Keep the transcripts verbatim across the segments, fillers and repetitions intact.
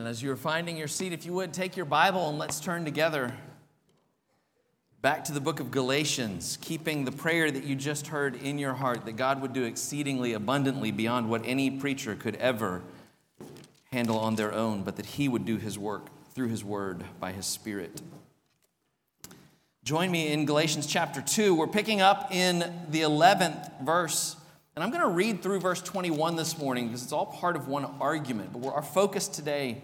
And as you're finding your seat, if you would, take your Bible and let's turn together back to the book of Galatians, keeping the prayer that you just heard in your heart, that God would do exceedingly abundantly beyond what any preacher could ever handle on their own, but that he would do his work through his word by his Spirit. Join me in Galatians chapter two. We're picking up in the eleventh verse. And I'm going to read through verse twenty-one this morning because it's all part of one argument. But our focus today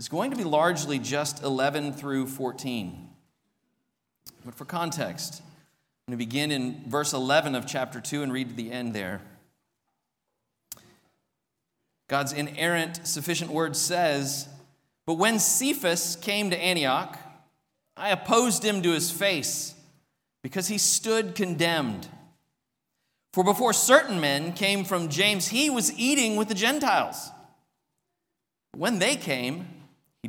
is going to be largely just eleven through fourteen. But for context, I'm going to begin in verse eleven of chapter two and read to the end there. God's inerrant, sufficient word says, "But when Cephas came to Antioch, I opposed him to his face because he stood condemned. For before certain men came from James, he was eating with the Gentiles. When they came, he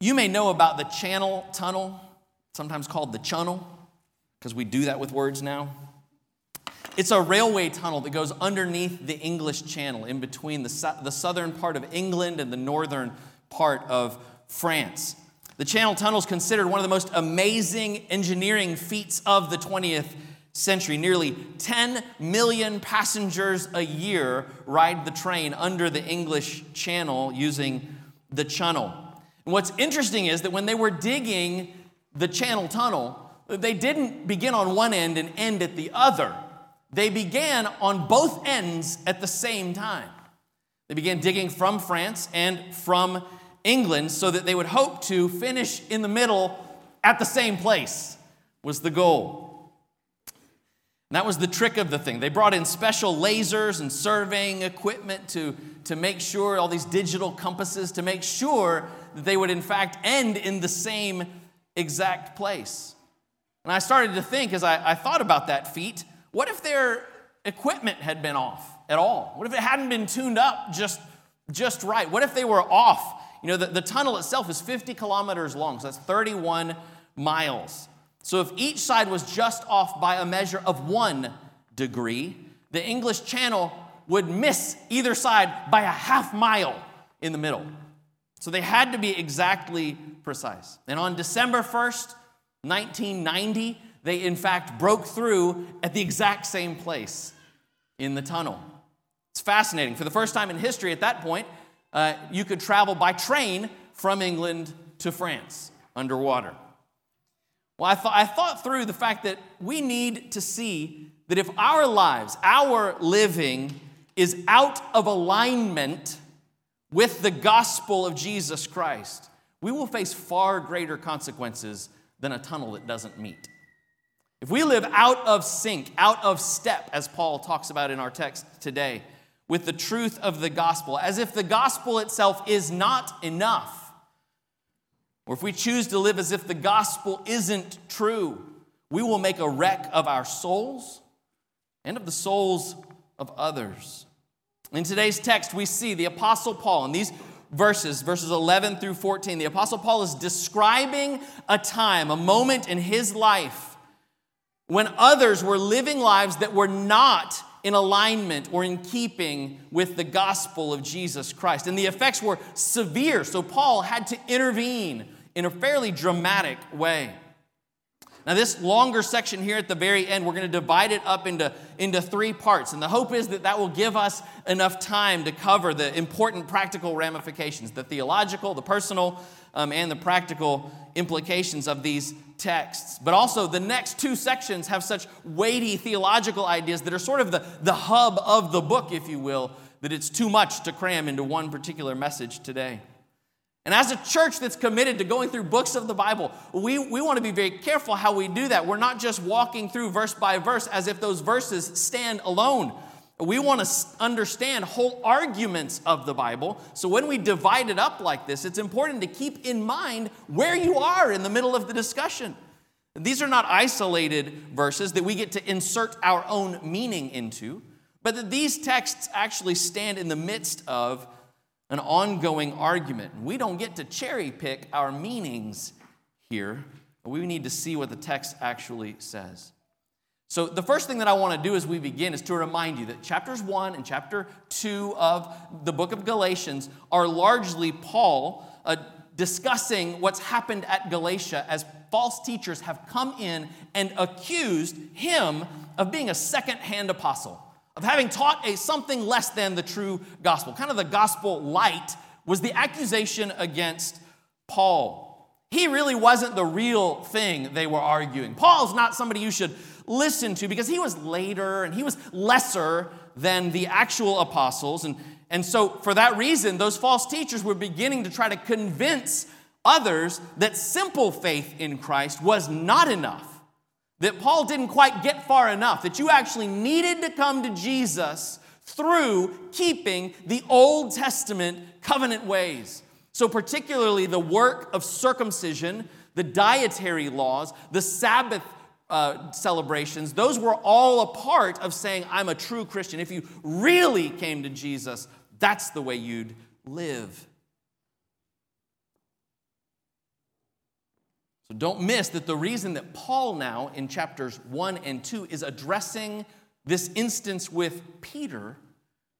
You may know about the Channel Tunnel, sometimes called the Channel, because we do that with words now. It's a railway tunnel that goes underneath the English Channel, in between the, su- the southern part of England and the northern part of France. The Channel Tunnel is considered one of the most amazing engineering feats of the twentieth century. Nearly ten million passengers a year ride the train under the English Channel using the Channel. And what's interesting is that when they were digging the Channel Tunnel, they didn't begin on one end and end at the other. They began on both ends at the same time. They began digging from France and from England so that they would hope to finish in the middle at the same place was the goal. And that was the trick of the thing. They brought in special lasers and surveying equipment to, to make sure, all these digital compasses, to make sure that they would in fact end in the same exact place. And I started to think as I, I thought about that feat, what if their equipment had been off at all? What if it hadn't been tuned up just, just right? What if they were off? You know, the, the tunnel itself is fifty kilometers long, so that's thirty-one miles. So if each side was just off by a measure of one degree, the English Channel would miss either side by a half mile in the middle. So they had to be exactly precise. And on December first, nineteen ninety, they in fact broke through at the exact same place in the tunnel. It's fascinating. For the first time in history at that point, uh, you could travel by train from England to France underwater. Well, I, th- I thought through the fact that we need to see that if our lives, our living, is out of alignment with the gospel of Jesus Christ, we will face far greater consequences than a tunnel that doesn't meet. If we live out of sync, out of step, as Paul talks about in our text today, with the truth of the gospel, as if the gospel itself is not enough, or if we choose to live as if the gospel isn't true, we will make a wreck of our souls and of the souls of others. In today's text, we see the Apostle Paul, in these verses, verses eleven through fourteen, the Apostle Paul is describing a time, a moment in his life when others were living lives that were not in alignment or in keeping with the gospel of Jesus Christ. And the effects were severe, so Paul had to intervene in a fairly dramatic way. Now, this longer section here at the very end, we're going to divide it up into, into three parts. And the hope is that that will give us enough time to cover the important practical ramifications, the theological, the personal, um, and the practical implications of these texts. But also, the next two sections have such weighty theological ideas that are sort of the, the hub of the book, if you will, that it's too much to cram into one particular message today. And as a church that's committed to going through books of the Bible, we, we want to be very careful how we do that. We're not just walking through verse by verse as if those verses stand alone. We want to understand whole arguments of the Bible. So when we divide it up like this, it's important to keep in mind where you are in the middle of the discussion. These are not isolated verses that we get to insert our own meaning into, but that these texts actually stand in the midst of an ongoing argument. We don't get to cherry pick our meanings here, but we need to see what the text actually says. So the first thing that I want to do as we begin is to remind you that chapters one and chapter two of the book of Galatians are largely Paul uh, discussing what's happened at Galatia as false teachers have come in and accused him of being a second-hand apostle, of having taught a something less than the true gospel. Kind of the gospel light was the accusation against Paul. He really wasn't the real thing they were arguing. Paul's not somebody you should listen to because he was later and he was lesser than the actual apostles. And, and so for that reason, those false teachers were beginning to try to convince others that simple faith in Christ was not enough, that Paul didn't quite get far enough, that you actually needed to come to Jesus through keeping the Old Testament covenant ways. So particularly the work of circumcision, the dietary laws, the Sabbath uh, celebrations, those were all a part of saying, I'm a true Christian. If you really came to Jesus, that's the way you'd live. So don't miss that the reason that Paul now in chapters one and two is addressing this instance with Peter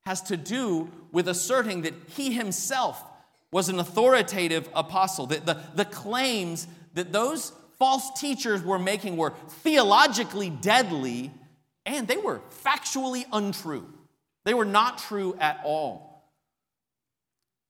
has to do with asserting that he himself was an authoritative apostle, that the, the claims that those false teachers were making were theologically deadly, and they were factually untrue. They were not true at all.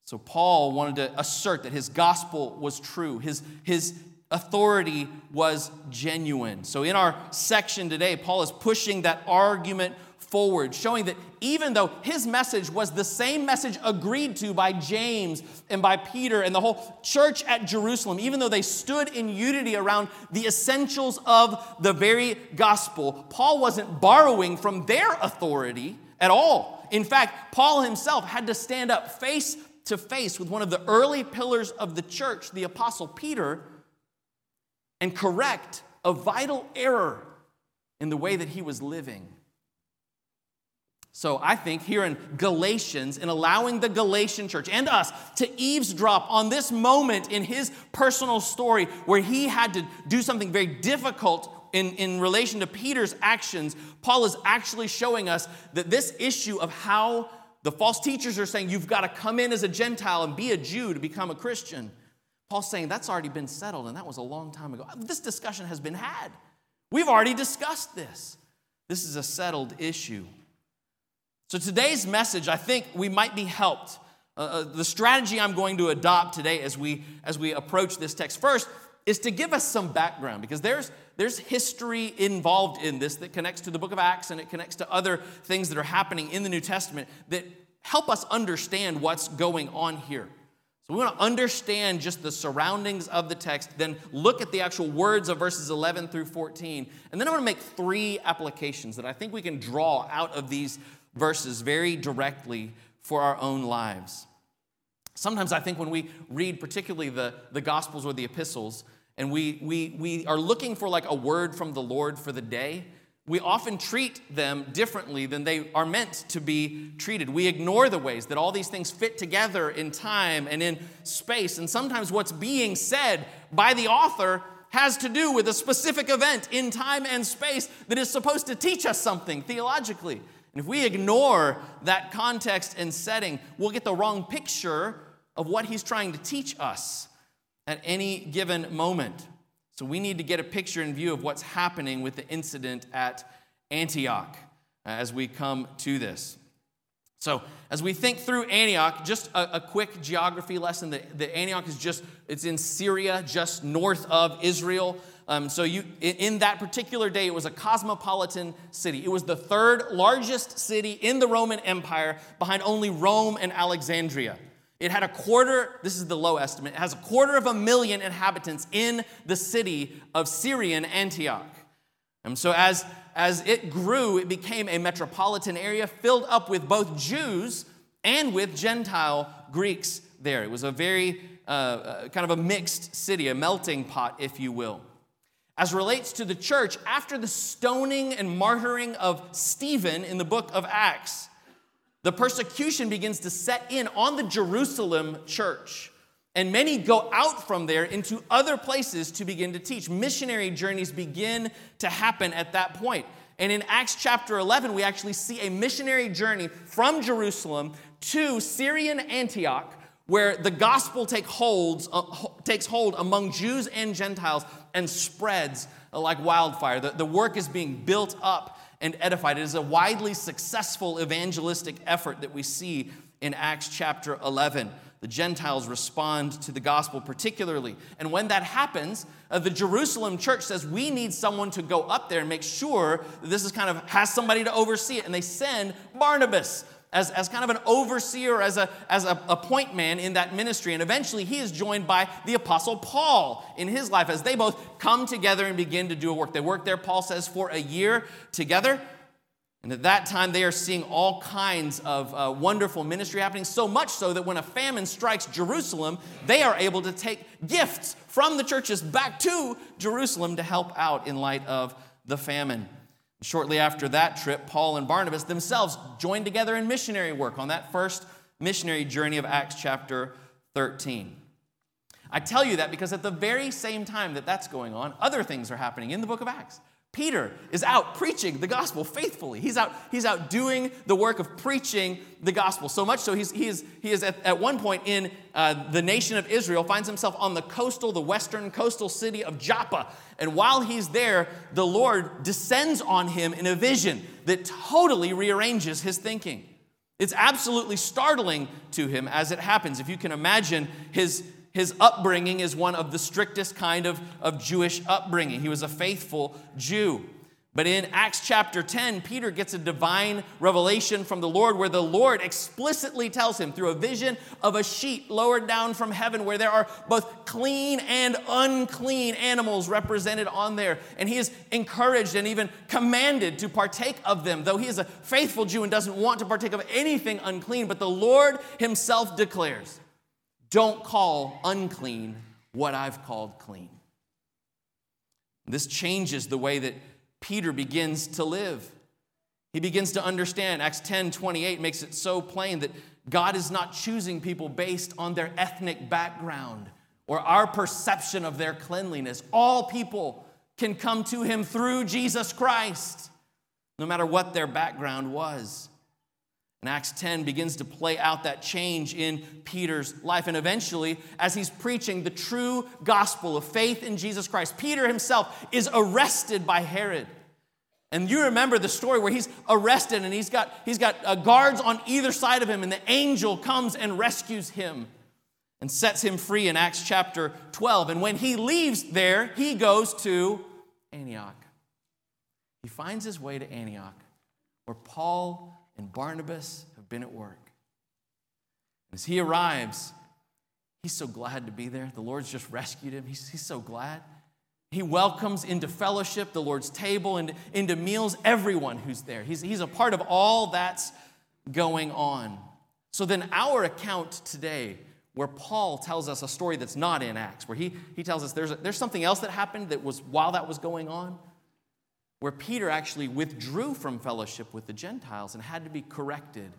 So Paul wanted to assert that his gospel was true, his his authority was genuine. So in our section today, Paul is pushing that argument forward, showing that even though his message was the same message agreed to by James and by Peter and the whole church at Jerusalem, even though they stood in unity around the essentials of the very gospel, Paul wasn't borrowing from their authority at all. In fact, Paul himself had to stand up face to face with one of the early pillars of the church, the Apostle Peter, and correct a vital error in the way that he was living. So I think here in Galatians, in allowing the Galatian church and us to eavesdrop on this moment in his personal story where he had to do something very difficult in, in relation to Peter's actions, Paul is actually showing us that this issue of how the false teachers are saying you've got to come in as a Gentile and be a Jew to become a Christian, Paul's saying that's already been settled, and that was a long time ago. This discussion has been had. We've already discussed this. This is a settled issue. So today's message, I think we might be helped. Uh, the strategy I'm going to adopt today as we, as we approach this text first is to give us some background, because there's, there's history involved in this that connects to the book of Acts, and it connects to other things that are happening in the New Testament that help us understand what's going on here. So we want to understand just the surroundings of the text, then look at the actual words of verses eleven through fourteen. And then I'm going to make three applications that I think we can draw out of these verses very directly for our own lives. Sometimes I think when we read particularly the, the Gospels or the epistles, and we, we, we are looking for like a word from the Lord for the day, we often treat them differently than they are meant to be treated. We ignore the ways that all these things fit together in time and in space. And sometimes what's being said by the author has to do with a specific event in time and space that is supposed to teach us something theologically. And if we ignore that context and setting, we'll get the wrong picture of what he's trying to teach us at any given moment. So we need to get a picture in view of what's happening with the incident at Antioch as we come to this. So as we think through Antioch, just a, a quick geography lesson. The, the Antioch is just, it's in Syria, just north of Israel. Um, so you in that particular day, it was a cosmopolitan city. It was the third largest city in the Roman Empire, behind only Rome and Alexandria. It had a quarter, this is the low estimate, it has a quarter of a million inhabitants in the city of Syrian Antioch. And so as, as it grew, it became a metropolitan area filled up with both Jews and with Gentile Greeks there. It was a very uh, kind of a mixed city, a melting pot, if you will. As relates to the church, after the stoning and martyring of Stephen in the book of Acts, the persecution begins to set in on the Jerusalem church. And many go out from there into other places to begin to teach. Missionary journeys begin to happen at that point. And in Acts chapter eleven, we actually see a missionary journey from Jerusalem to Syrian Antioch, where the gospel take holds, uh, takes hold among Jews and Gentiles and spreads like wildfire. The, the work is being built up and edified. It is a widely successful evangelistic effort that we see in Acts chapter eleven. The Gentiles respond to the gospel particularly. And when that happens, uh, the Jerusalem church says, we need someone to go up there and make sure that this is kind of, has somebody to oversee it. And they send Barnabas as, as kind of an overseer, as a, as a, a point man in that ministry. And eventually he is joined by the apostle Paul in his life as they both come together and begin to do a work. They work there, Paul says, for a year together. And at that time they are seeing all kinds of uh, wonderful ministry happening, so much so that when a famine strikes Jerusalem, they are able to take gifts from the churches back to Jerusalem to help out in light of the famine. Shortly after that trip, Paul and Barnabas themselves joined together in missionary work on that first missionary journey of Acts chapter thirteen. I tell you that because at the very same time that that's going on, other things are happening in the book of Acts. Peter is out preaching the gospel faithfully. He's out, he's out doing the work of preaching the gospel. So much so, he's, he is, he is at, at one point in uh, the nation of Israel, finds himself on the coastal, the western coastal city of Joppa. And while he's there, the Lord descends on him in a vision that totally rearranges his thinking. It's absolutely startling to him as it happens. If you can imagine, his His upbringing is one of the strictest kind of, of Jewish upbringing. He was a faithful Jew. But in Acts chapter ten, Peter gets a divine revelation from the Lord where the Lord explicitly tells him through a vision of a sheet lowered down from heaven where there are both clean and unclean animals represented on there. And he is encouraged and even commanded to partake of them, though he is a faithful Jew and doesn't want to partake of anything unclean. But the Lord himself declares, "Don't call unclean what I've called clean." This changes the way that Peter begins to live. He begins to understand. Acts ten twenty-eight makes it so plain that God is not choosing people based on their ethnic background or our perception of their cleanliness. All people can come to him through Jesus Christ, no matter what their background was. And Acts ten begins to play out that change in Peter's life. And eventually, as he's preaching the true gospel of faith in Jesus Christ, Peter himself is arrested by Herod. And you remember the story where he's arrested and he's got, he's got uh, guards on either side of him, and the angel comes and rescues him and sets him free in Acts chapter twelve. And when he leaves there, he goes to Antioch. He finds his way to Antioch, where Paul and Barnabas have been at work. As he arrives, He's so glad to be there. The Lord's just rescued him. He's, he's so glad. He welcomes into fellowship, the Lord's table, and into meals, everyone who's there. He's, he's a part of all that's going on. So then our account today, where Paul tells us a story that's not in Acts, where he, he tells us there's, a, there's something else that happened that was while that was going on, where Peter actually withdrew from fellowship with the Gentiles and had to be corrected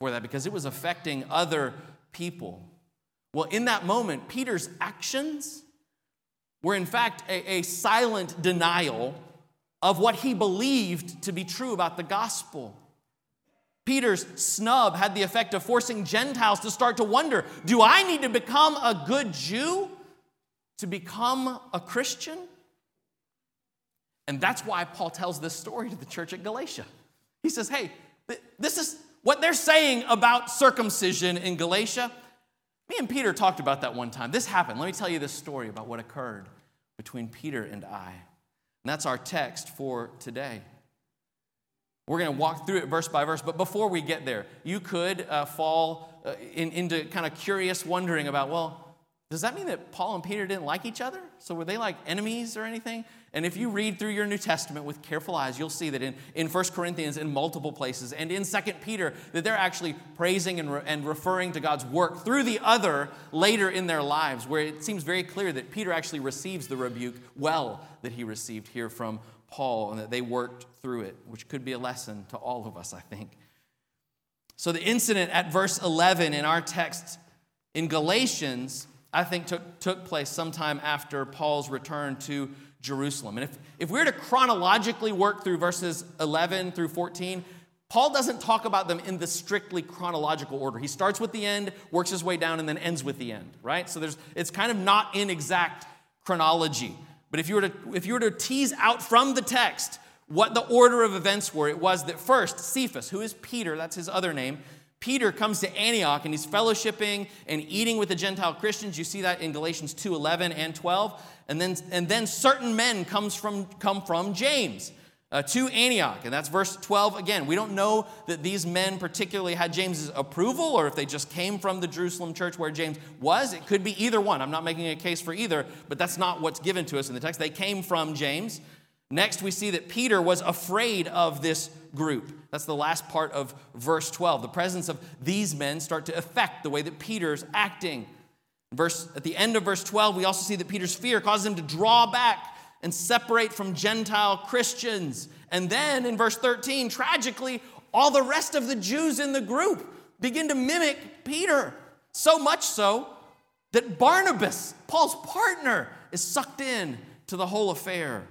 for that because it was affecting other people. Well, in that moment, Peter's actions were in fact a, a silent denial of what he believed to be true about the gospel. Peter's snub had the effect of forcing Gentiles to start to wonder, do I need to become a good Jew to become a Christian? And that's why Paul tells this story to the church at Galatia. He says, hey, th- this is what they're saying about circumcision in Galatia. Me and Peter talked about that one time. This happened. Let me tell you this story about what occurred between Peter and I. And that's our text for today. We're going to walk through it verse by verse. But before we get there, you could uh, fall uh, in, into kind of curious wondering about, well, does that mean that Paul and Peter didn't like each other? So were they like enemies or anything? And if you read through your New Testament with careful eyes, you'll see that in, in First Corinthians, in multiple places, and in Second Peter, that they're actually praising and, re- and referring to God's work through the other later in their lives, where it seems very clear that Peter actually receives the rebuke well that he received here from Paul, and that they worked through it, which could be a lesson to all of us, I think. So the incident at verse eleven in our text in Galatians, I think, took, took place sometime after Paul's return to Jerusalem. And if, if we were to chronologically work through verses eleven through fourteen, Paul doesn't talk about them in the strictly chronological order. He starts with the end, works his way down, and then ends with the end, right? So there's it's kind of not in exact chronology. But if you were to if you were to tease out from the text what the order of events were, it was that first, Cephas, who is Peter, that's his other name, Peter comes to Antioch and he's fellowshipping and eating with the Gentile Christians. You see that in Galatians two eleven and twelve. And then, and then certain men comes from, come from James uh, to Antioch. And that's verse twelve again. We don't know that these men particularly had James's approval or if they just came from the Jerusalem church where James was. It could be either one. I'm not making a case for either, but that's not what's given to us in the text. They came from James. Next, we see that Peter was afraid of this group. That's the last part of verse twelve. The presence of these men start to affect the way that Peter's acting. Verse, at the end of verse twelve, we also see that Peter's fear causes him to draw back and separate from Gentile Christians. And then in verse thirteen, tragically, all the rest of the Jews in the group begin to mimic Peter. So much so that Barnabas, Paul's partner, is sucked in to the whole affair.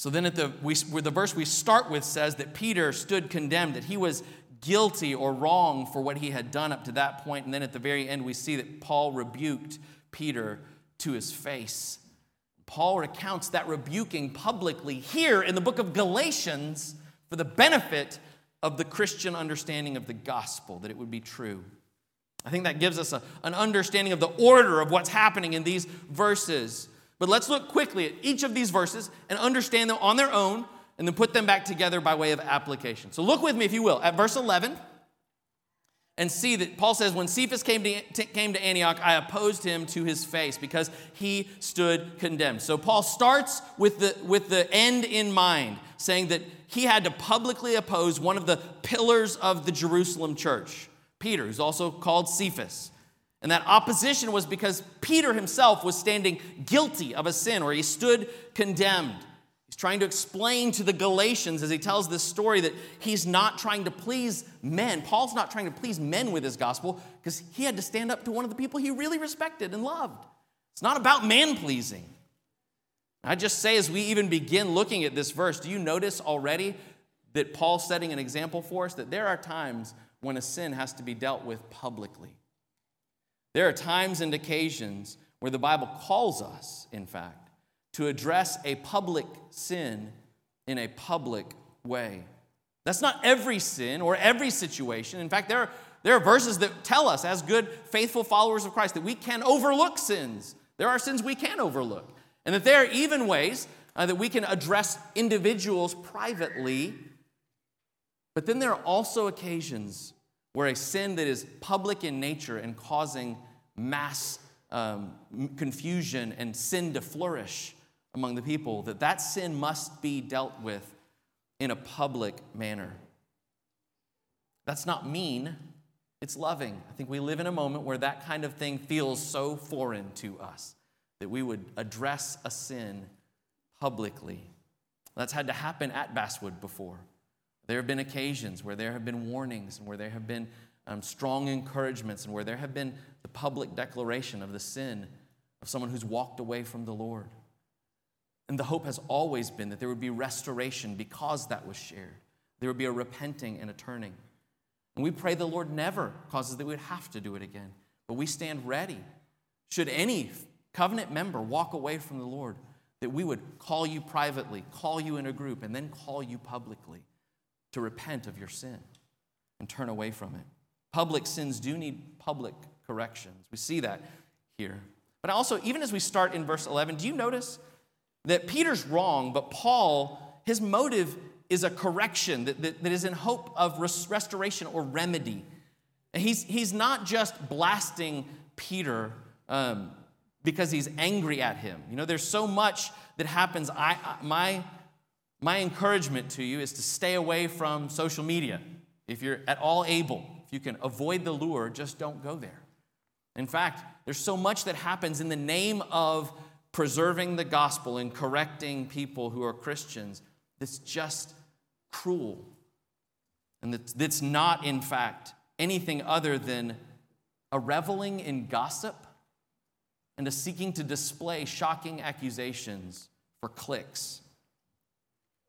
So then at the we, the verse we start with says that Peter stood condemned, that he was guilty or wrong for what he had done up to that point. And then at the very end, we see that Paul rebuked Peter to his face. Paul recounts that rebuking publicly here in the book of Galatians for the benefit of the Christian understanding of the gospel, that it would be true. I think that gives us a, an understanding of the order of what's happening in these verses. But let's look quickly at each of these verses and understand them on their own and then put them back together by way of application. So look with me, if you will, at verse eleven and see that Paul says, when Cephas came to, came to Antioch, I opposed him to his face because he stood condemned. So Paul starts with the, with the end in mind, saying that he had to publicly oppose one of the pillars of the Jerusalem church, Peter, who's also called Cephas. And that opposition was because Peter himself was standing guilty of a sin, or he stood condemned. He's trying to explain to the Galatians as he tells this story that he's not trying to please men. Paul's not trying to please men with his gospel because he had to stand up to one of the people he really respected and loved. It's not about man-pleasing. I just say as we even begin looking at this verse, do you notice already that Paul's setting an example for us? That there are times when a sin has to be dealt with publicly. There are times and occasions where the Bible calls us, in fact, to address a public sin in a public way. That's not every sin or every situation. In fact, there are, there are verses that tell us, as good, faithful followers of Christ, that we can overlook sins. There are sins we can overlook. And that there are even ways uh, that we can address individuals privately. But then there are also occasions where a sin that is public in nature and causing mass um, confusion and sin to flourish among the people, that that sin must be dealt with in a public manner. That's not mean, it's loving. I think we live in a moment where that kind of thing feels so foreign to us, that we would address a sin publicly. That's had to happen at Basswood before. There have been occasions where there have been warnings and where there have been um, strong encouragements and where there have been the public declaration of the sin of someone who's walked away from the Lord. And the hope has always been that there would be restoration because that was shared. There would be a repenting and a turning. And we pray the Lord never causes that we would have to do it again. But we stand ready. Should any covenant member walk away from the Lord, that we would call you privately, call you in a group, and then call you publicly to repent of your sin and turn away from it. Public sins do need public corrections. We see that here. But also, even as we start in verse eleven, do you notice that Peter's wrong, but Paul, his motive is a correction that, that, that is in hope of res- restoration or remedy. And he's, he's not just blasting Peter um, because he's angry at him. You know, there's so much that happens. I, I my... My encouragement to you is to stay away from social media if you're at all able. If you can avoid the lure, just don't go there. In fact, there's so much that happens in the name of preserving the gospel and correcting people who are Christians that's just cruel. And that's not, in fact, anything other than a reveling in gossip and a seeking to display shocking accusations for clicks.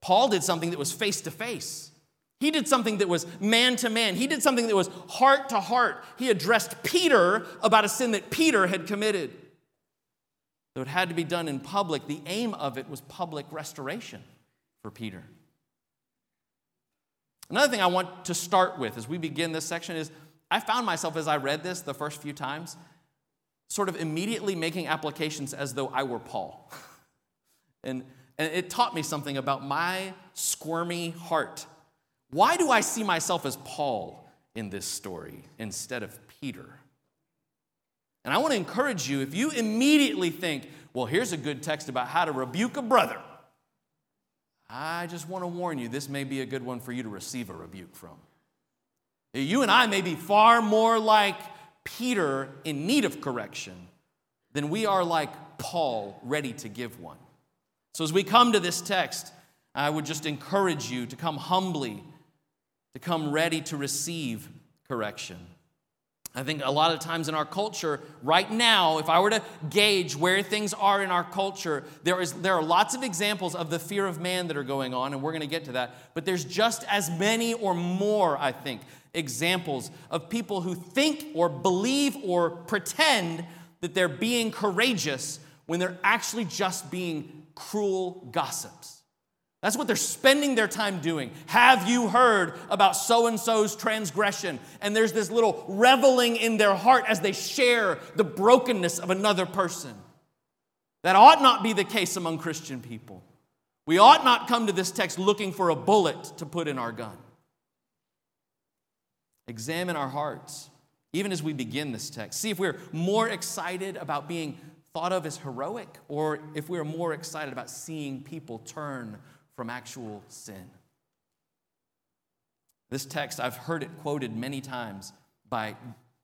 Paul did something that was face-to-face. He did something that was man-to-man. He did something that was heart-to-heart. He addressed Peter about a sin that Peter had committed. Though it had to be done in public, the aim of it was public restoration for Peter. Another thing I want to start with as we begin this section is, I found myself as I read this the first few times, sort of immediately making applications as though I were Paul. and... And it taught me something about my squirmy heart. Why do I see myself as Paul in this story instead of Peter? And I want to encourage you, if you immediately think, well, here's a good text about how to rebuke a brother, I just want to warn you, this may be a good one for you to receive a rebuke from. You and I may be far more like Peter in need of correction than we are like Paul ready to give one. So as we come to this text, I would just encourage you to come humbly, to come ready to receive correction. I think a lot of times in our culture, right now, if I were to gauge where things are in our culture, there is there are lots of examples of the fear of man that are going on, and we're going to get to that. But there's just as many or more, I think, examples of people who think or believe or pretend that they're being courageous when they're actually just being cruel gossips. That's what they're spending their time doing. Have you heard about so-and-so's transgression? And there's this little reveling in their heart as they share the brokenness of another person. That ought not be the case among Christian people. We ought not come to this text looking for a bullet to put in our gun. Examine our hearts, even as we begin this text. See if we're more excited about being thought of as heroic, or if we are more excited about seeing people turn from actual sin. This text, I've heard it quoted many times by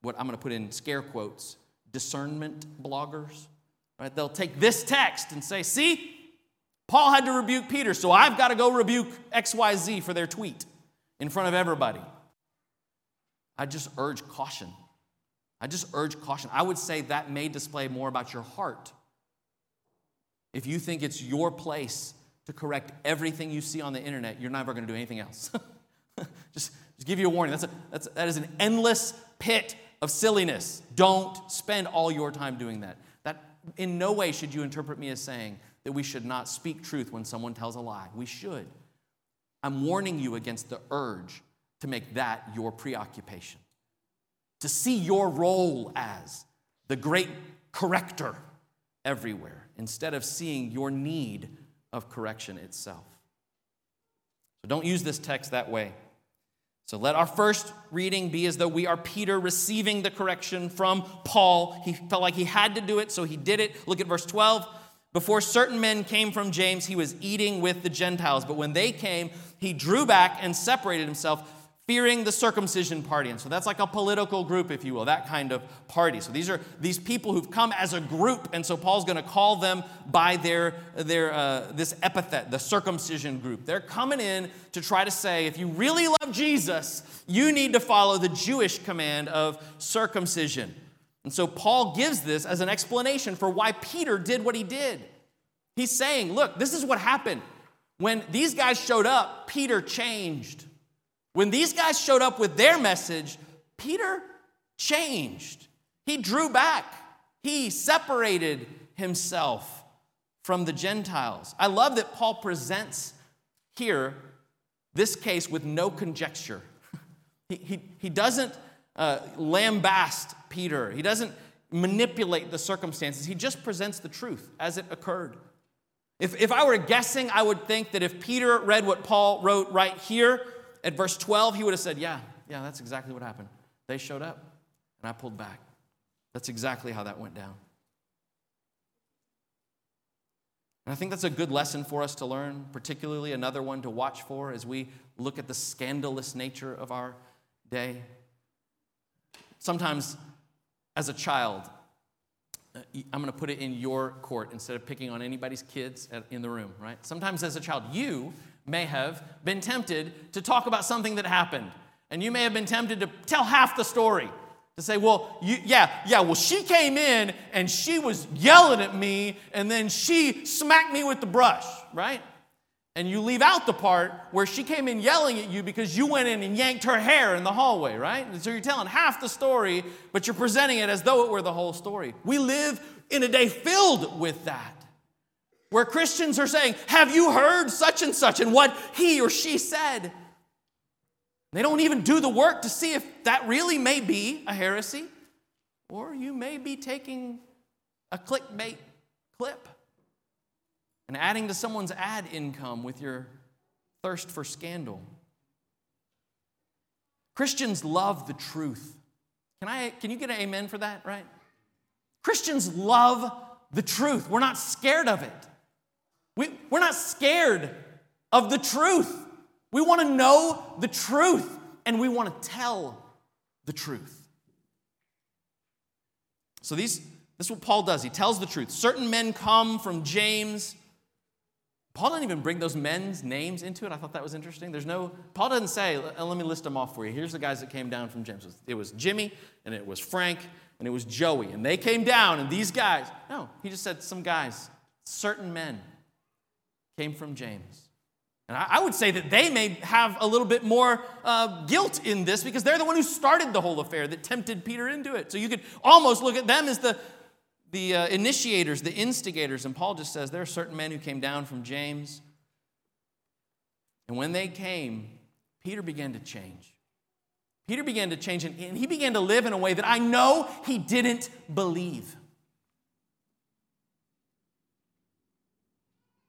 what I'm going to put in scare quotes, discernment bloggers. Right? They'll take this text and say, see, Paul had to rebuke Peter, so I've got to go rebuke X Y Z for their tweet in front of everybody. I just urge caution. I just urge caution. I would say that may display more about your heart. If you think it's your place to correct everything you see on the internet, you're never going to do anything else. just, just give you a warning. That's a, that's, that is an endless pit of silliness. Don't spend all your time doing that. That in no way should you interpret me as saying that we should not speak truth when someone tells a lie. We should. I'm warning you against the urge to make that your preoccupation. To see your role as the great corrector everywhere, instead of seeing your need of correction itself. So don't use this text that way. So let our first reading be as though we are Peter receiving the correction from Paul. He felt like he had to do it, so he did it. Look at verse twelve. Before certain men came from James, he was eating with the Gentiles. But when they came, he drew back and separated himself, fearing the circumcision party. And so that's like a political group, if you will, that kind of party. So these are these people who've come as a group. And so Paul's going to call them by their, their uh, this epithet, the circumcision group. They're coming in to try to say, if you really love Jesus, you need to follow the Jewish command of circumcision. And so Paul gives this as an explanation for why Peter did what he did. He's saying, look, this is what happened. When these guys showed up, Peter changed. When these guys showed up with their message, Peter changed. He drew back. He separated himself from the Gentiles. I love that Paul presents here this case with no conjecture. He, he, he doesn't uh, lambaste Peter. He doesn't manipulate the circumstances. He just presents the truth as it occurred. If, if I were guessing, I would think that if Peter read what Paul wrote right here, at verse twelve, he would have said, yeah, yeah, that's exactly what happened. They showed up, and I pulled back. That's exactly how that went down. And I think that's a good lesson for us to learn, particularly another one to watch for as we look at the scandalous nature of our day. Sometimes, as a child, I'm going to put it in your court instead of picking on anybody's kids in the room, right? Sometimes, as a child, you may have been tempted to talk about something that happened. And you may have been tempted to tell half the story. To say, well, you, yeah, yeah, well, she came in and she was yelling at me and then she smacked me with the brush, right? And you leave out the part where she came in yelling at you because you went in and yanked her hair in the hallway, right? And so you're telling half the story, but you're presenting it as though it were the whole story. We live in a day filled with that, where Christians are saying, have you heard such and such and what he or she said? They don't even do the work to see if that really may be a heresy, or you may be taking a clickbait clip and adding to someone's ad income with your thirst for scandal. Christians love the truth. Can I? Can you get an amen for that, right? Christians love the truth. We're not scared of it. We, we're not scared of the truth. We want to know the truth, and we want to tell the truth. So these, this is what Paul does. He tells the truth. Certain men come from James. Paul doesn't even bring those men's names into it. I thought that was interesting. There's no, Paul doesn't say, let me list them off for you. Here's the guys that came down from James. It was Jimmy, and it was Frank, and it was Joey. And they came down, and these guys. No, he just said some guys, certain men, came from James. And I would say that they may have a little bit more uh, guilt in this because they're the one who started the whole affair that tempted Peter into it. So you could almost look at them as the, the uh, initiators, the instigators. And Paul just says there are certain men who came down from James. And when they came, Peter began to change. Peter began to change, and he began to live in a way that I know he didn't believe.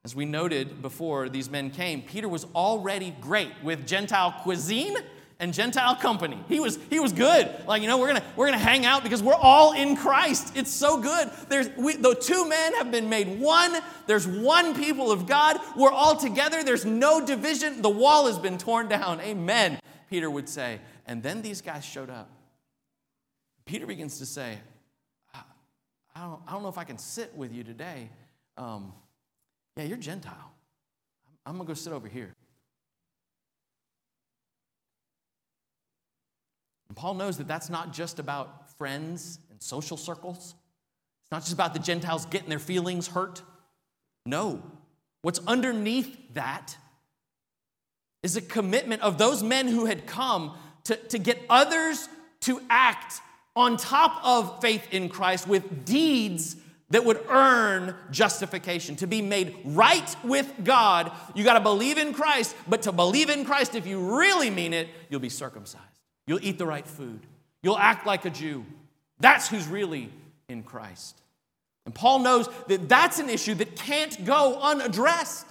As we noted before these men came, Peter was already great with Gentile cuisine and Gentile company. He was, he was good. Like, you know, we're going to we're gonna hang out because we're all in Christ. It's so good. There's we, the two men have been made one. There's one people of God. We're all together. There's no division. The wall has been torn down. Amen, Peter would say. And then these guys showed up. Peter begins to say, I don't, I don't know if I can sit with you today. Um, Yeah, you're Gentile. I'm going to go sit over here. And Paul knows that that's not just about friends and social circles. It's not just about the Gentiles getting their feelings hurt. No. What's underneath that is a commitment of those men who had come to, to get others to act on top of faith in Christ with deeds that would earn justification. To be made right with God, you got to believe in Christ. But to believe in Christ, if you really mean it, you'll be circumcised. You'll eat the right food. You'll act like a Jew. That's who's really in Christ. And Paul knows that that's an issue that can't go unaddressed.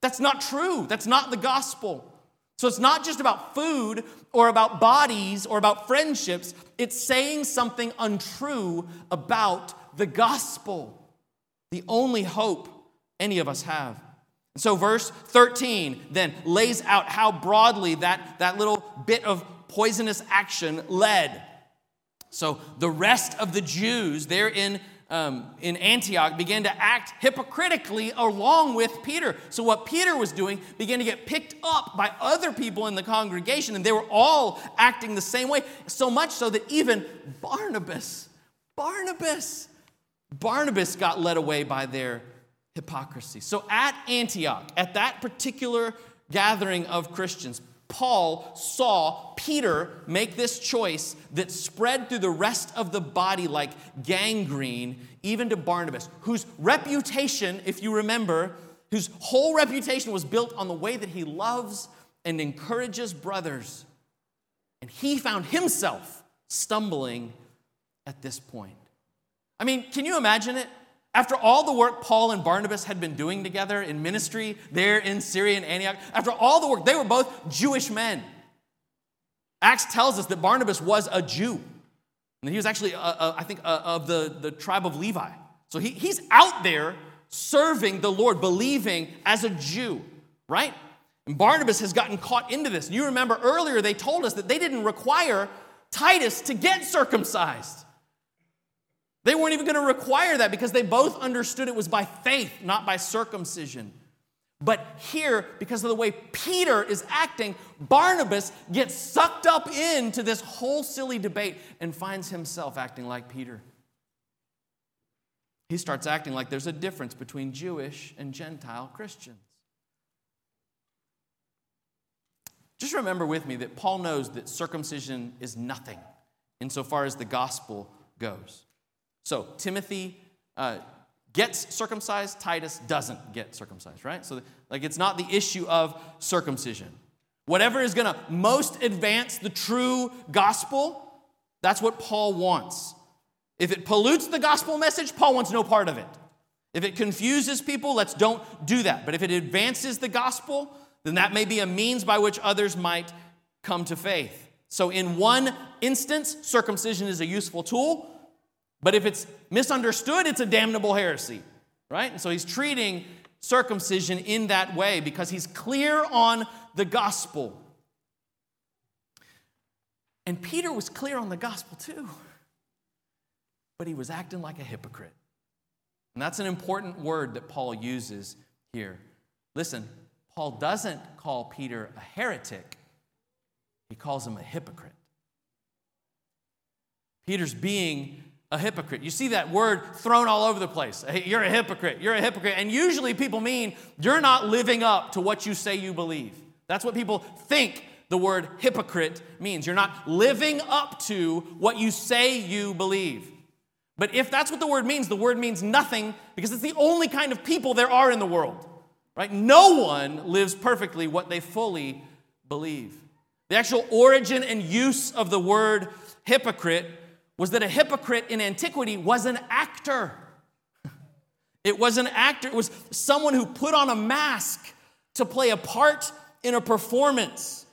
That's not true. That's not the gospel. So it's not just about food or about bodies or about friendships. It's saying something untrue about the gospel, the only hope any of us have. So verse thirteen then lays out how broadly that, that little bit of poisonous action led. So the rest of the Jews there in Um, in Antioch began to act hypocritically along with Peter. So what Peter was doing began to get picked up by other people in the congregation, and they were all acting the same way, so much so that even Barnabas, Barnabas, Barnabas got led away by their hypocrisy. So at Antioch, at that particular gathering of Christians, Paul saw Peter make this choice that spread through the rest of the body like gangrene, even to Barnabas, whose reputation, if you remember, whose whole reputation was built on the way that he loves and encourages brothers. And he found himself stumbling at this point. I mean, can you imagine it? After all the work Paul and Barnabas had been doing together in ministry there in Syria and Antioch, after all the work, they were both Jewish men. Acts tells us that Barnabas was a Jew. And he was actually, uh, uh, I think, uh, of the, the tribe of Levi. So he, he's out there serving the Lord, believing as a Jew, right? And Barnabas has gotten caught into this. You remember earlier they told us that they didn't require Titus to get circumcised. They weren't even going to require that because they both understood it was by faith, not by circumcision. But here, because of the way Peter is acting, Barnabas gets sucked up into this whole silly debate and finds himself acting like Peter. He starts acting like there's a difference between Jewish and Gentile Christians. Just remember with me that Paul knows that circumcision is nothing insofar as the gospel goes. So Timothy uh, gets circumcised, Titus doesn't get circumcised, right? So like it's not the issue of circumcision. Whatever is going to most advance the true gospel, that's what Paul wants. If it pollutes the gospel message, Paul wants no part of it. If it confuses people, let's don't do that. But if it advances the gospel, then that may be a means by which others might come to faith. So in one instance, circumcision is a useful tool. But if it's misunderstood, it's a damnable heresy, right? And so he's treating circumcision in that way because he's clear on the gospel. And Peter was clear on the gospel too, but he was acting like a hypocrite. And that's an important word that Paul uses here. Listen, Paul doesn't call Peter a heretic. He calls him a hypocrite. Peter's being a hypocrite. You see that word thrown all over the place. Hey, you're a hypocrite. You're a hypocrite. And usually people mean you're not living up to what you say you believe. That's what people think the word hypocrite means. You're not living up to what you say you believe. But if that's what the word means, the word means nothing because it's the only kind of people there are in the world, right? No one lives perfectly what they fully believe. The actual origin and use of the word hypocrite was that a hypocrite in antiquity was an actor. It was an actor. It was someone who put on a mask to play a part in a performance.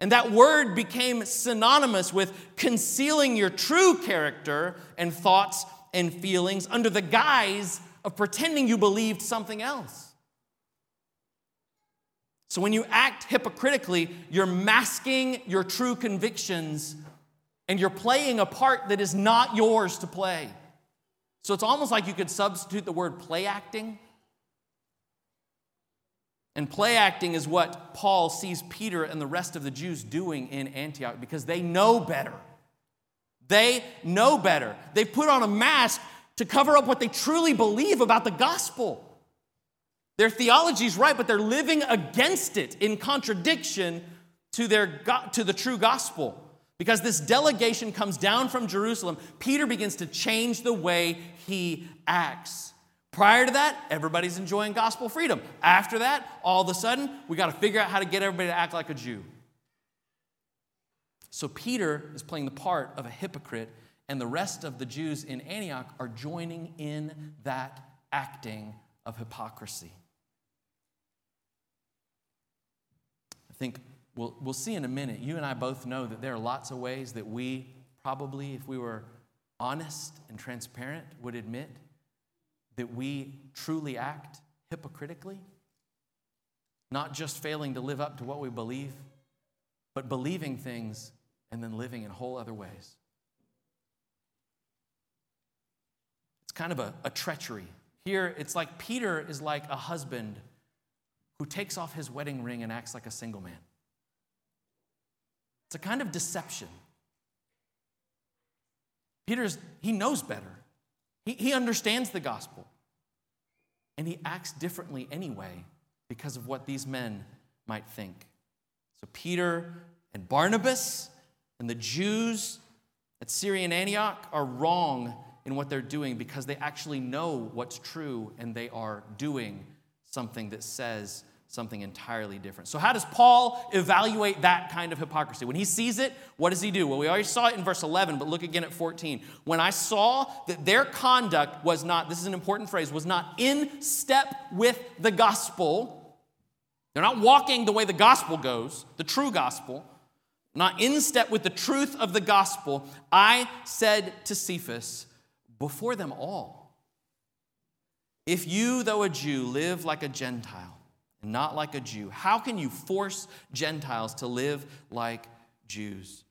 And that word became synonymous with concealing your true character and thoughts and feelings under the guise of pretending you believed something else. So when you act hypocritically, you're masking your true convictions and you're playing a part that is not yours to play. So it's almost like you could substitute the word play acting. And play acting is what Paul sees Peter and the rest of the Jews doing in Antioch because they know better. They know better. They put on a mask to cover up what they truly believe about the gospel. Their theology is right, but they're living against it in contradiction to their to the true gospel. Because this delegation comes down from Jerusalem, Peter begins to change the way he acts. Prior to that, everybody's enjoying gospel freedom. After that, all of a sudden, we got to figure out how to get everybody to act like a Jew. So Peter is playing the part of a hypocrite, and the rest of the Jews in Antioch are joining in that acting of hypocrisy. I think we'll, we'll see in a minute, you and I both know that there are lots of ways that we probably, if we were honest and transparent, would admit that we truly act hypocritically, not just failing to live up to what we believe, but believing things and then living in whole other ways. It's kind of a, a treachery. Here, it's like Peter is like a husband who takes off his wedding ring and acts like a single man. It's a kind of deception. Peter's, he knows better. He, he understands the gospel. And he acts differently anyway because of what these men might think. So Peter and Barnabas and the Jews at Syrian Antioch are wrong in what they're doing because they actually know what's true and they are doing something that says something entirely different. So how does Paul evaluate that kind of hypocrisy? When he sees it, what does he do? Well, we already saw it in verse eleven, but look again at fourteen. When I saw that their conduct was not, this is an important phrase, was not in step with the gospel. They're not walking the way the gospel goes, the true gospel. Not in step with the truth of the gospel. I said to Cephas, before them all, if you, though a Jew, live like a Gentile and not like a Jew, how can you force Gentiles to live like Jews?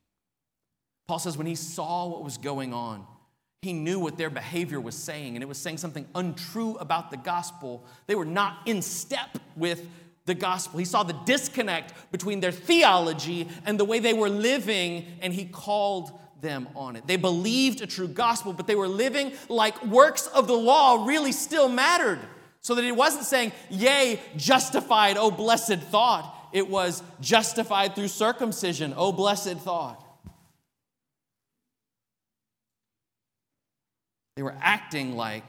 Paul says when he saw what was going on, he knew what their behavior was saying, and it was saying something untrue about the gospel. They were not in step with the gospel. He saw the disconnect between their theology and the way they were living, and he called them on it. They believed a true gospel, but they were living like works of the law really still mattered. So that it wasn't saying, yay, justified, oh blessed thought. It was justified through circumcision, oh blessed thought. They were acting like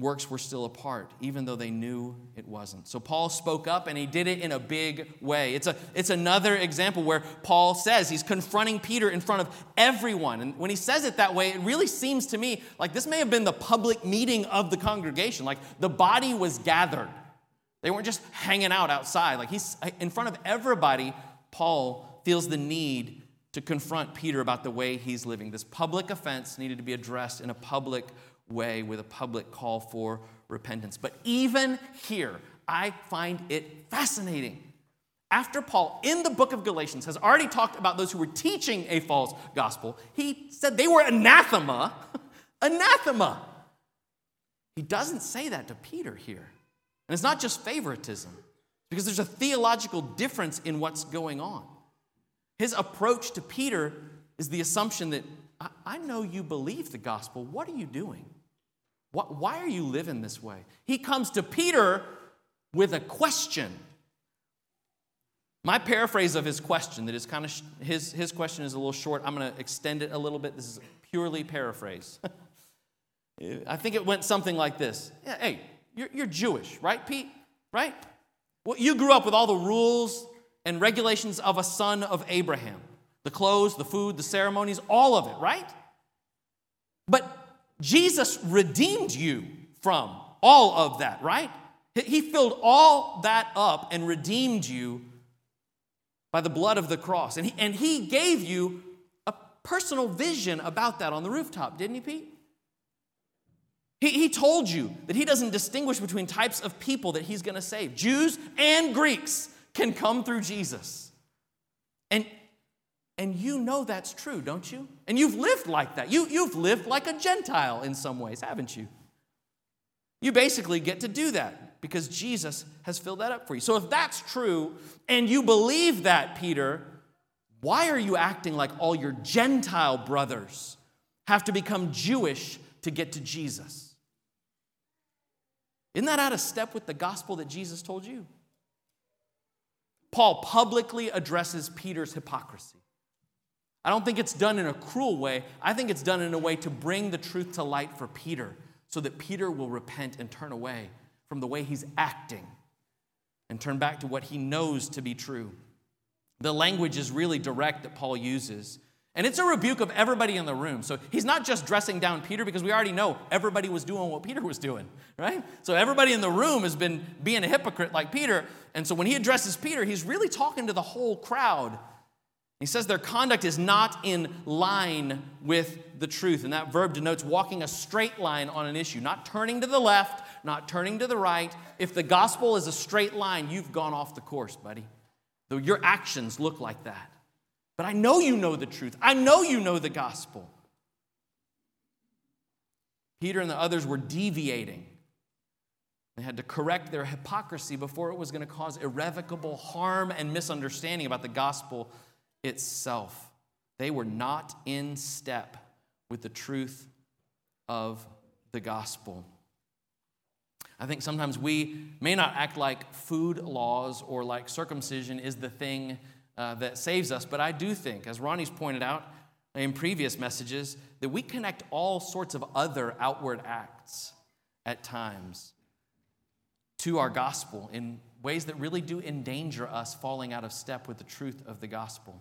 works were still apart, even though they knew it wasn't. So Paul spoke up, and he did it in a big way. It's a it's another example where Paul says he's confronting Peter in front of everyone. And when he says it that way, it really seems to me like this may have been the public meeting of the congregation. Like the body was gathered. They weren't just hanging out outside. Like he's in front of everybody, Paul feels the need to confront Peter about the way he's living. This public offense needed to be addressed in a public way with a public call for repentance. But even here, I find it fascinating. After Paul, in the book of Galatians, has already talked about those who were teaching a false gospel, he said they were anathema, anathema. He doesn't say that to Peter here. And it's not just favoritism, because there's a theological difference in what's going on. His approach to Peter is the assumption that I know you believe the gospel. What are you doing? Why are you living this way? He comes to Peter with a question. My paraphrase of his question, that is kind of his, his question is a little short. I'm going to extend it a little bit. This is purely paraphrase. I think it went something like this. Yeah, hey, you're, you're Jewish, right, Pete? Right? Well, you grew up with all the rules and regulations of a son of Abraham. The clothes, the food, the ceremonies, all of it, right? But Jesus redeemed you from all of that, right? He filled all that up and redeemed you by the blood of the cross. And he, and he gave you a personal vision about that on the rooftop, didn't he, Pete? He, he told you that he doesn't distinguish between types of people that he's going to save. Jews and Greeks can come through Jesus. And And you know that's true, don't you? And you've lived like that. You, you've lived like a Gentile in some ways, haven't you? You basically get to do that because Jesus has filled that up for you. So if that's true and you believe that, Peter, why are you acting like all your Gentile brothers have to become Jewish to get to Jesus? Isn't that out of step with the gospel that Jesus told you? Paul publicly addresses Peter's hypocrisy. I don't think it's done in a cruel way. I think it's done in a way to bring the truth to light for Peter so that Peter will repent and turn away from the way he's acting and turn back to what he knows to be true. The language is really direct that Paul uses. And it's a rebuke of everybody in the room. So he's not just dressing down Peter, because we already know everybody was doing what Peter was doing, right? So everybody in the room has been being a hypocrite like Peter. And so when he addresses Peter, he's really talking to the whole crowd. He says their conduct is not in line with the truth. And that verb denotes walking a straight line on an issue, not turning to the left, not turning to the right. If the gospel is a straight line, you've gone off the course, buddy. Though your actions look like that. But I know you know the truth. I know you know the gospel. Peter and the others were deviating. They had to correct their hypocrisy before it was going to cause irrevocable harm and misunderstanding about the gospel itself. They were not in step with the truth of the gospel. I think sometimes we may not act like food laws or like circumcision is the thing Uh, that saves us, but I do think, as Ronnie's pointed out in previous messages, that we connect all sorts of other outward acts at times to our gospel in ways that really do endanger us falling out of step with the truth of the gospel.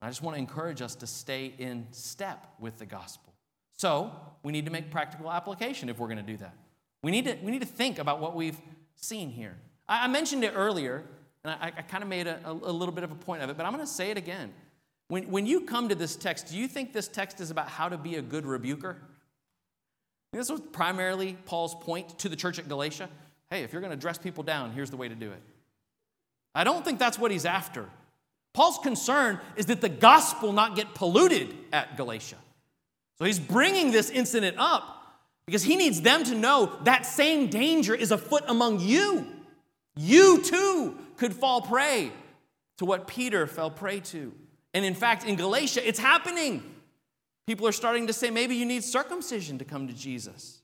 And I just want to encourage us to stay in step with the gospel. So we need to make practical application if we're going to do that. We need to, we need to think about what we've seen here. I, I mentioned it earlier, and I, I kind of made a, a little bit of a point of it, but I'm going to say it again. When, when you come to this text, do you think this text is about how to be a good rebuker? And this was primarily Paul's point to the church at Galatia. Hey, if you're going to dress people down, here's the way to do it. I don't think that's what he's after. Paul's concern is that the gospel not get polluted at Galatia. So he's bringing this incident up because he needs them to know that same danger is afoot among you. You too could fall prey to what Peter fell prey to. And in fact, in Galatia, it's happening. People are starting to say, maybe you need circumcision to come to Jesus.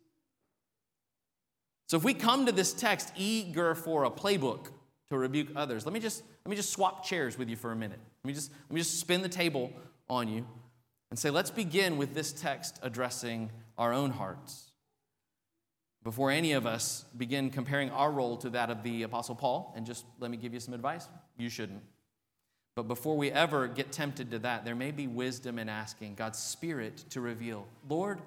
So if we come to this text eager for a playbook to rebuke others, let me just, let me just swap chairs with you for a minute. Let me just, let me just spin the table on you and say, let's begin with this text addressing our own hearts. Before any of us begin comparing our role to that of the Apostle Paul, and just let me give you some advice, you shouldn't. But before we ever get tempted to that, there may be wisdom in asking God's Spirit to reveal, Lord,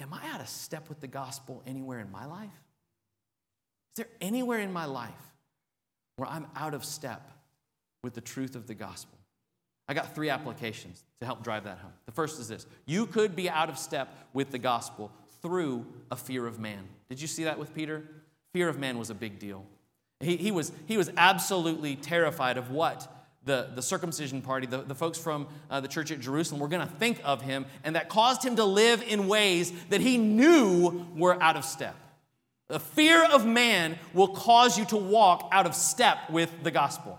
am I out of step with the gospel anywhere in my life? Is there anywhere in my life where I'm out of step with the truth of the gospel? I got three applications to help drive that home. The first is this. You could be out of step with the gospel through a fear of man. Did you see that with Peter? Fear of man was a big deal. He, he, was, he was absolutely terrified of what the, the circumcision party, the, the folks from uh, the church at Jerusalem were going to think of him, and that caused him to live in ways that he knew were out of step. The fear of man will cause you to walk out of step with the gospel.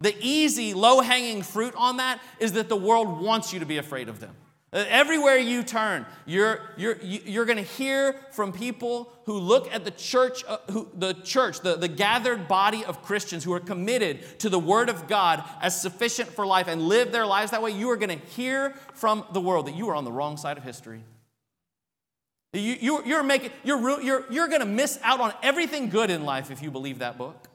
The easy, low-hanging fruit on that is that the world wants you to be afraid of them. Everywhere you turn, you're you're you're going to hear from people who look at the church, uh, who, the church, the, the gathered body of Christians who are committed to the Word of God as sufficient for life and live their lives that way. You are going to hear from the world that you are on the wrong side of history. You you you're making you're you're you're going to miss out on everything good in life if you believe that book.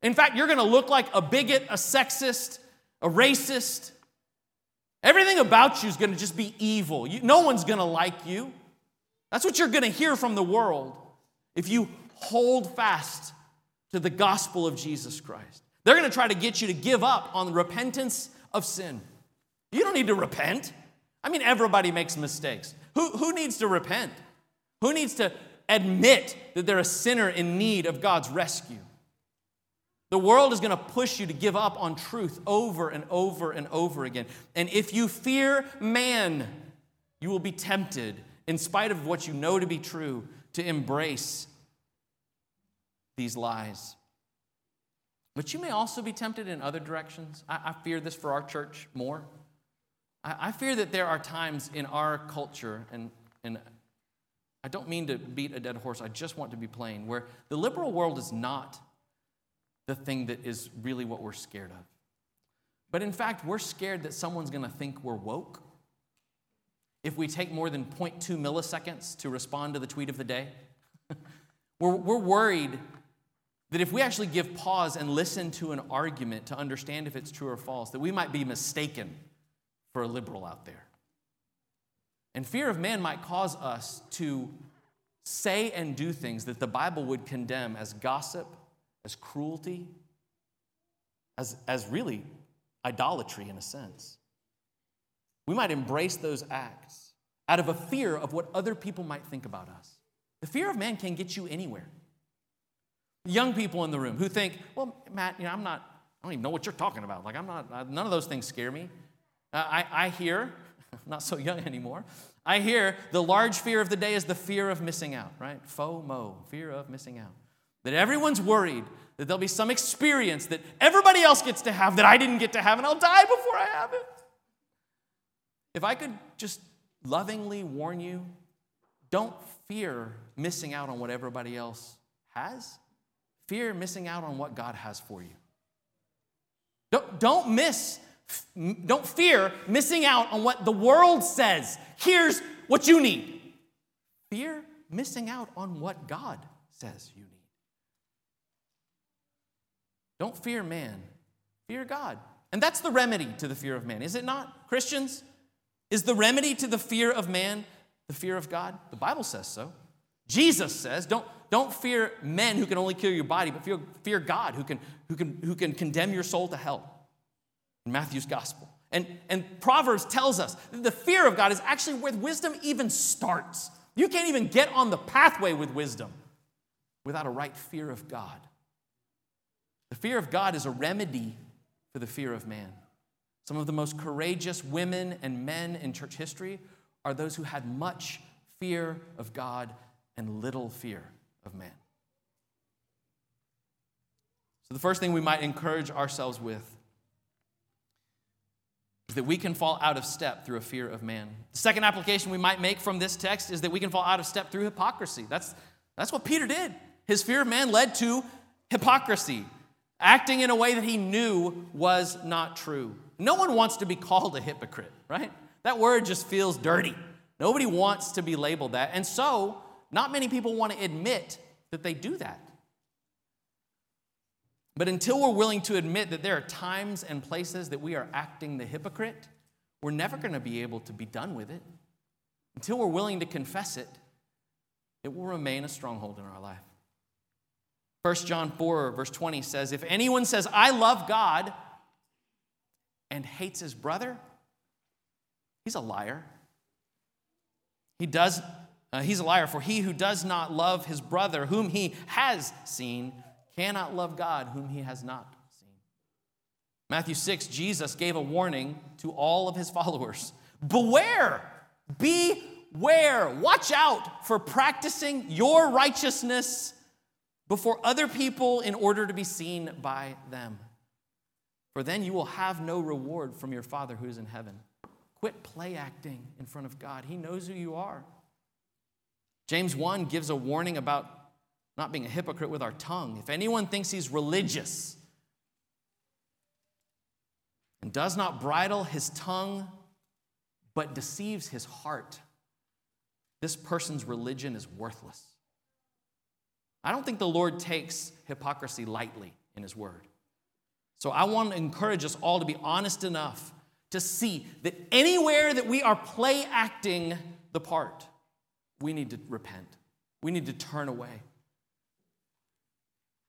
In fact, you're going to look like a bigot, a sexist, a racist. Everything about you is going to just be evil. You, no one's going to like you. That's what you're going to hear from the world if you hold fast to the gospel of Jesus Christ. They're going to try to get you to give up on the repentance of sin. You don't need to repent. I mean, everybody makes mistakes. Who, who needs to repent? Who needs to admit that they're a sinner in need of God's rescue? The world is going to push you to give up on truth over and over and over again. And if you fear man, you will be tempted, in spite of what you know to be true, to embrace these lies. But you may also be tempted in other directions. I, I fear this for our church more. I, I fear that there are times in our culture, and, and I don't mean to beat a dead horse, I just want to be plain, where the liberal world is not the thing that is really what we're scared of. But in fact, we're scared that someone's going to think we're woke if we take more than zero point two milliseconds to respond to the tweet of the day. we're, we're worried that if we actually give pause and listen to an argument to understand if it's true or false, that we might be mistaken for a liberal out there. And fear of man might cause us to say and do things that the Bible would condemn as gossip, as cruelty, as, as really idolatry in a sense. We might embrace those acts out of a fear of what other people might think about us. The fear of man can get you anywhere. Young people in the room who think, well, Matt, you know, I'm not, I don't even know what you're talking about. Like, I'm not, none of those things scare me. Uh, I, I hear, I'm not so young anymore, I hear the large fear of the day is the fear of missing out, right? FOMO, fear of missing out. That everyone's worried that there'll be some experience that everybody else gets to have that I didn't get to have, and I'll die before I have it. If I could just lovingly warn you, don't fear missing out on what everybody else has. Fear missing out on what God has for you. Don't, don't miss, don't fear missing out on what the world says. Here's what you need. Fear missing out on what God says you need. Don't fear man, fear God. And that's the remedy to the fear of man, is it not, Christians? Is the remedy to the fear of man the fear of God? The Bible says so. Jesus says, don't, don't fear men who can only kill your body, but fear, fear God who can, who can, who can condemn your soul to hell. In Matthew's gospel. And, and Proverbs tells us that the fear of God is actually where wisdom even starts. You can't even get on the pathway with wisdom without a right fear of God. The fear of God is a remedy for the fear of man. Some of the most courageous women and men in church history are those who had much fear of God and little fear of man. So the first thing we might encourage ourselves with is that we can fall out of step through a fear of man. The second application we might make from this text is that we can fall out of step through hypocrisy. That's, that's what Peter did. His fear of man led to hypocrisy, acting in a way that he knew was not true. No one wants to be called a hypocrite, right? That word just feels dirty. Nobody wants to be labeled that. And so, not many people want to admit that they do that. But until we're willing to admit that there are times and places that we are acting the hypocrite, we're never going to be able to be done with it. Until we're willing to confess it, it will remain a stronghold in our life. First John four, verse twenty says, if anyone says, I love God, and hates his brother, he's a liar. He does, uh, he's a liar, for he who does not love his brother, whom he has seen, cannot love God, whom he has not seen. Matthew six, Jesus gave a warning to all of his followers. Beware, beware, watch out for practicing your righteousness before other people in order to be seen by them. For then you will have no reward from your Father who is in heaven. Quit play acting in front of God. He knows who you are. James one gives a warning about not being a hypocrite with our tongue. If anyone thinks he's religious and does not bridle his tongue, but deceives his heart, this person's religion is worthless. I don't think the Lord takes hypocrisy lightly in his word. So I want to encourage us all to be honest enough to see that anywhere that we are play acting the part, we need to repent. We need to turn away.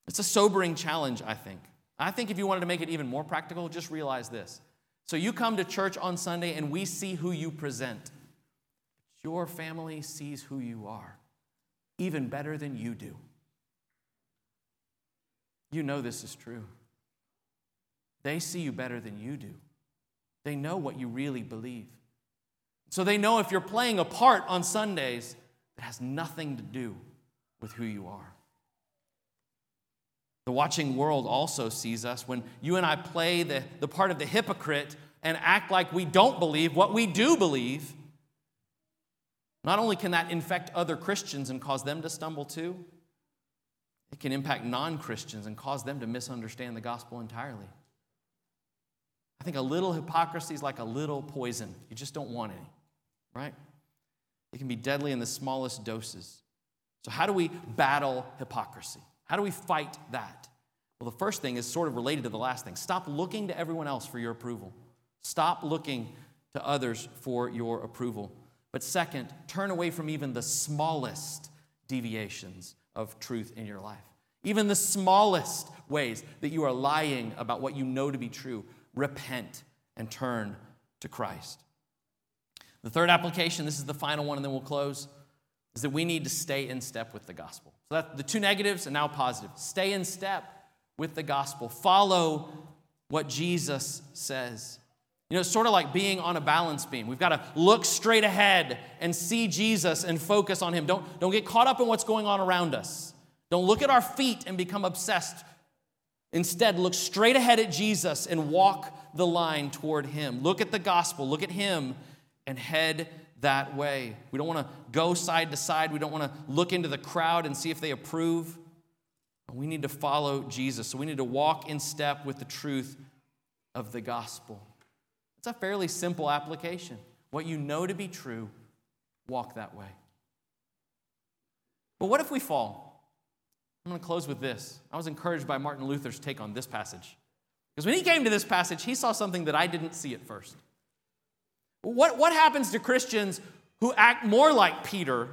It's a sobering challenge, I think. I think if you wanted to make it even more practical, just realize this. So you come to church on Sunday and we see who you present. Your family sees who you are, even better than you do. You know this is true. They see you better than you do. They know what you really believe. So they know if you're playing a part on Sundays, it has nothing to do with who you are. The watching world also sees us when you and I play the, the part of the hypocrite and act like we don't believe what we do believe. Not only can that infect other Christians and cause them to stumble too, it can impact non-Christians and cause them to misunderstand the gospel entirely. I think a little hypocrisy is like a little poison. You just don't want any, right? It can be deadly in the smallest doses. So how do we battle hypocrisy? How do we fight that? Well, the first thing is sort of related to the last thing. Stop looking to everyone else for your approval. Stop looking to others for your approval. But second, turn away from even the smallest deviations of truth in your life. Even the smallest ways that you are lying about what you know to be true, repent and turn to Christ. The third application, this is the final one and then we'll close, is that we need to stay in step with the gospel. So that's the two negatives and now positive. Stay in step with the gospel. Follow what Jesus says. You know, it's sort of like being on a balance beam. We've got to look straight ahead and see Jesus and focus on him. Don't, don't get caught up in what's going on around us. Don't look at our feet and become obsessed. Instead, look straight ahead at Jesus and walk the line toward him. Look at the gospel. Look at him and head that way. We don't want to go side to side. We don't want to look into the crowd and see if they approve. We need to follow Jesus. So we need to walk in step with the truth of the gospel. It's a fairly simple application. What you know to be true, walk that way. But what if we fall? I'm going to close with this. I was encouraged by Martin Luther's take on this passage. Because when he came to this passage, he saw something that I didn't see at first. What, what happens to Christians who act more like Peter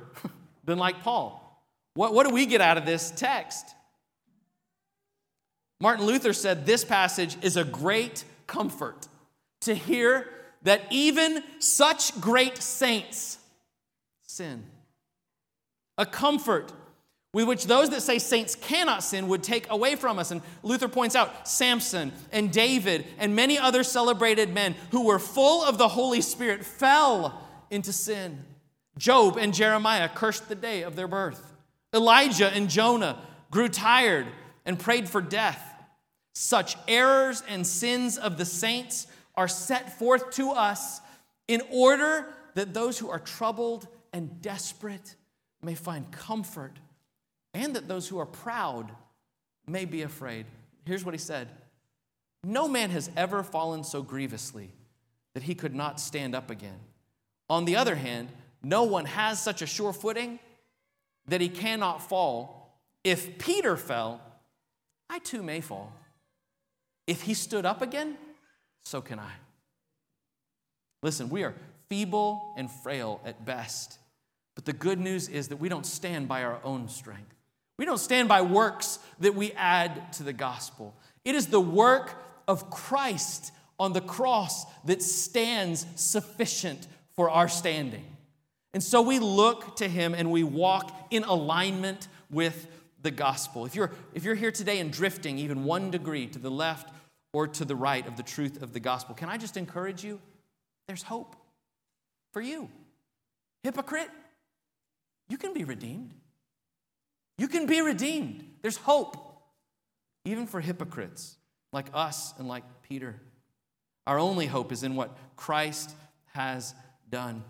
than like Paul? What, what do we get out of this text? Martin Luther said this passage is a great comfort to hear that even such great saints sin. A comfort with which those that say saints cannot sin would take away from us. And Luther points out Samson and David and many other celebrated men who were full of the Holy Spirit fell into sin. Job and Jeremiah cursed the day of their birth. Elijah and Jonah grew tired and prayed for death. Such errors and sins of the saints are set forth to us in order that those who are troubled and desperate may find comfort, and that those who are proud may be afraid. Here's what he said. No man has ever fallen so grievously that he could not stand up again. On the other hand, no one has such a sure footing that he cannot fall. If Peter fell, I too may fall. If he stood up again, so can I. Listen, we are feeble and frail at best, but the good news is that we don't stand by our own strength. We don't stand by works that we add to the gospel. It is the work of Christ on the cross that stands sufficient for our standing. And so we look to him and we walk in alignment with the gospel. If you're, if you're here today and drifting even one degree to the left or to the right of the truth of the gospel, can I just encourage you? There's hope for you. Hypocrite, you can be redeemed. You can be redeemed. There's hope, even for hypocrites like us and like Peter. Our only hope is in what Christ has done.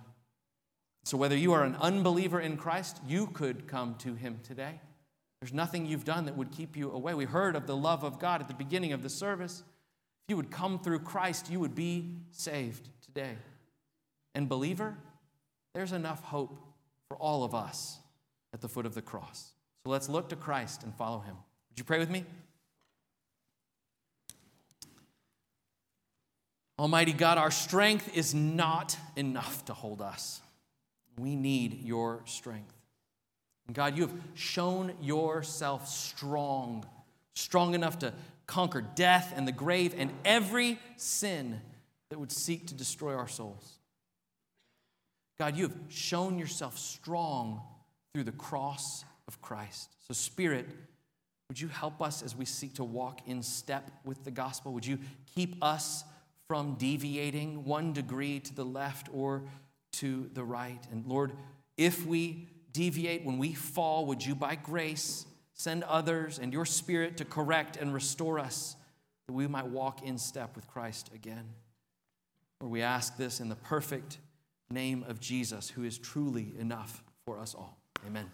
So whether you are an unbeliever in Christ, you could come to him today. There's nothing you've done that would keep you away. We heard of the love of God at the beginning of the service. If you would come through Christ, you would be saved today. And believer, there's enough hope for all of us at the foot of the cross. So let's look to Christ and follow him. Would you pray with me? Almighty God, our strength is not enough to hold us. We need your strength. And God, you have shown yourself strong, strong enough to conquer death and the grave and every sin that would seek to destroy our souls. God, you have shown yourself strong through the cross of Christ. So Spirit, would you help us as we seek to walk in step with the gospel? Would you keep us from deviating one degree to the left or to the right? And Lord, if we deviate, when we fall, would you by grace send others and your Spirit to correct and restore us, that we might walk in step with Christ again. Lord, we ask this in the perfect name of Jesus, who is truly enough for us all. Amen.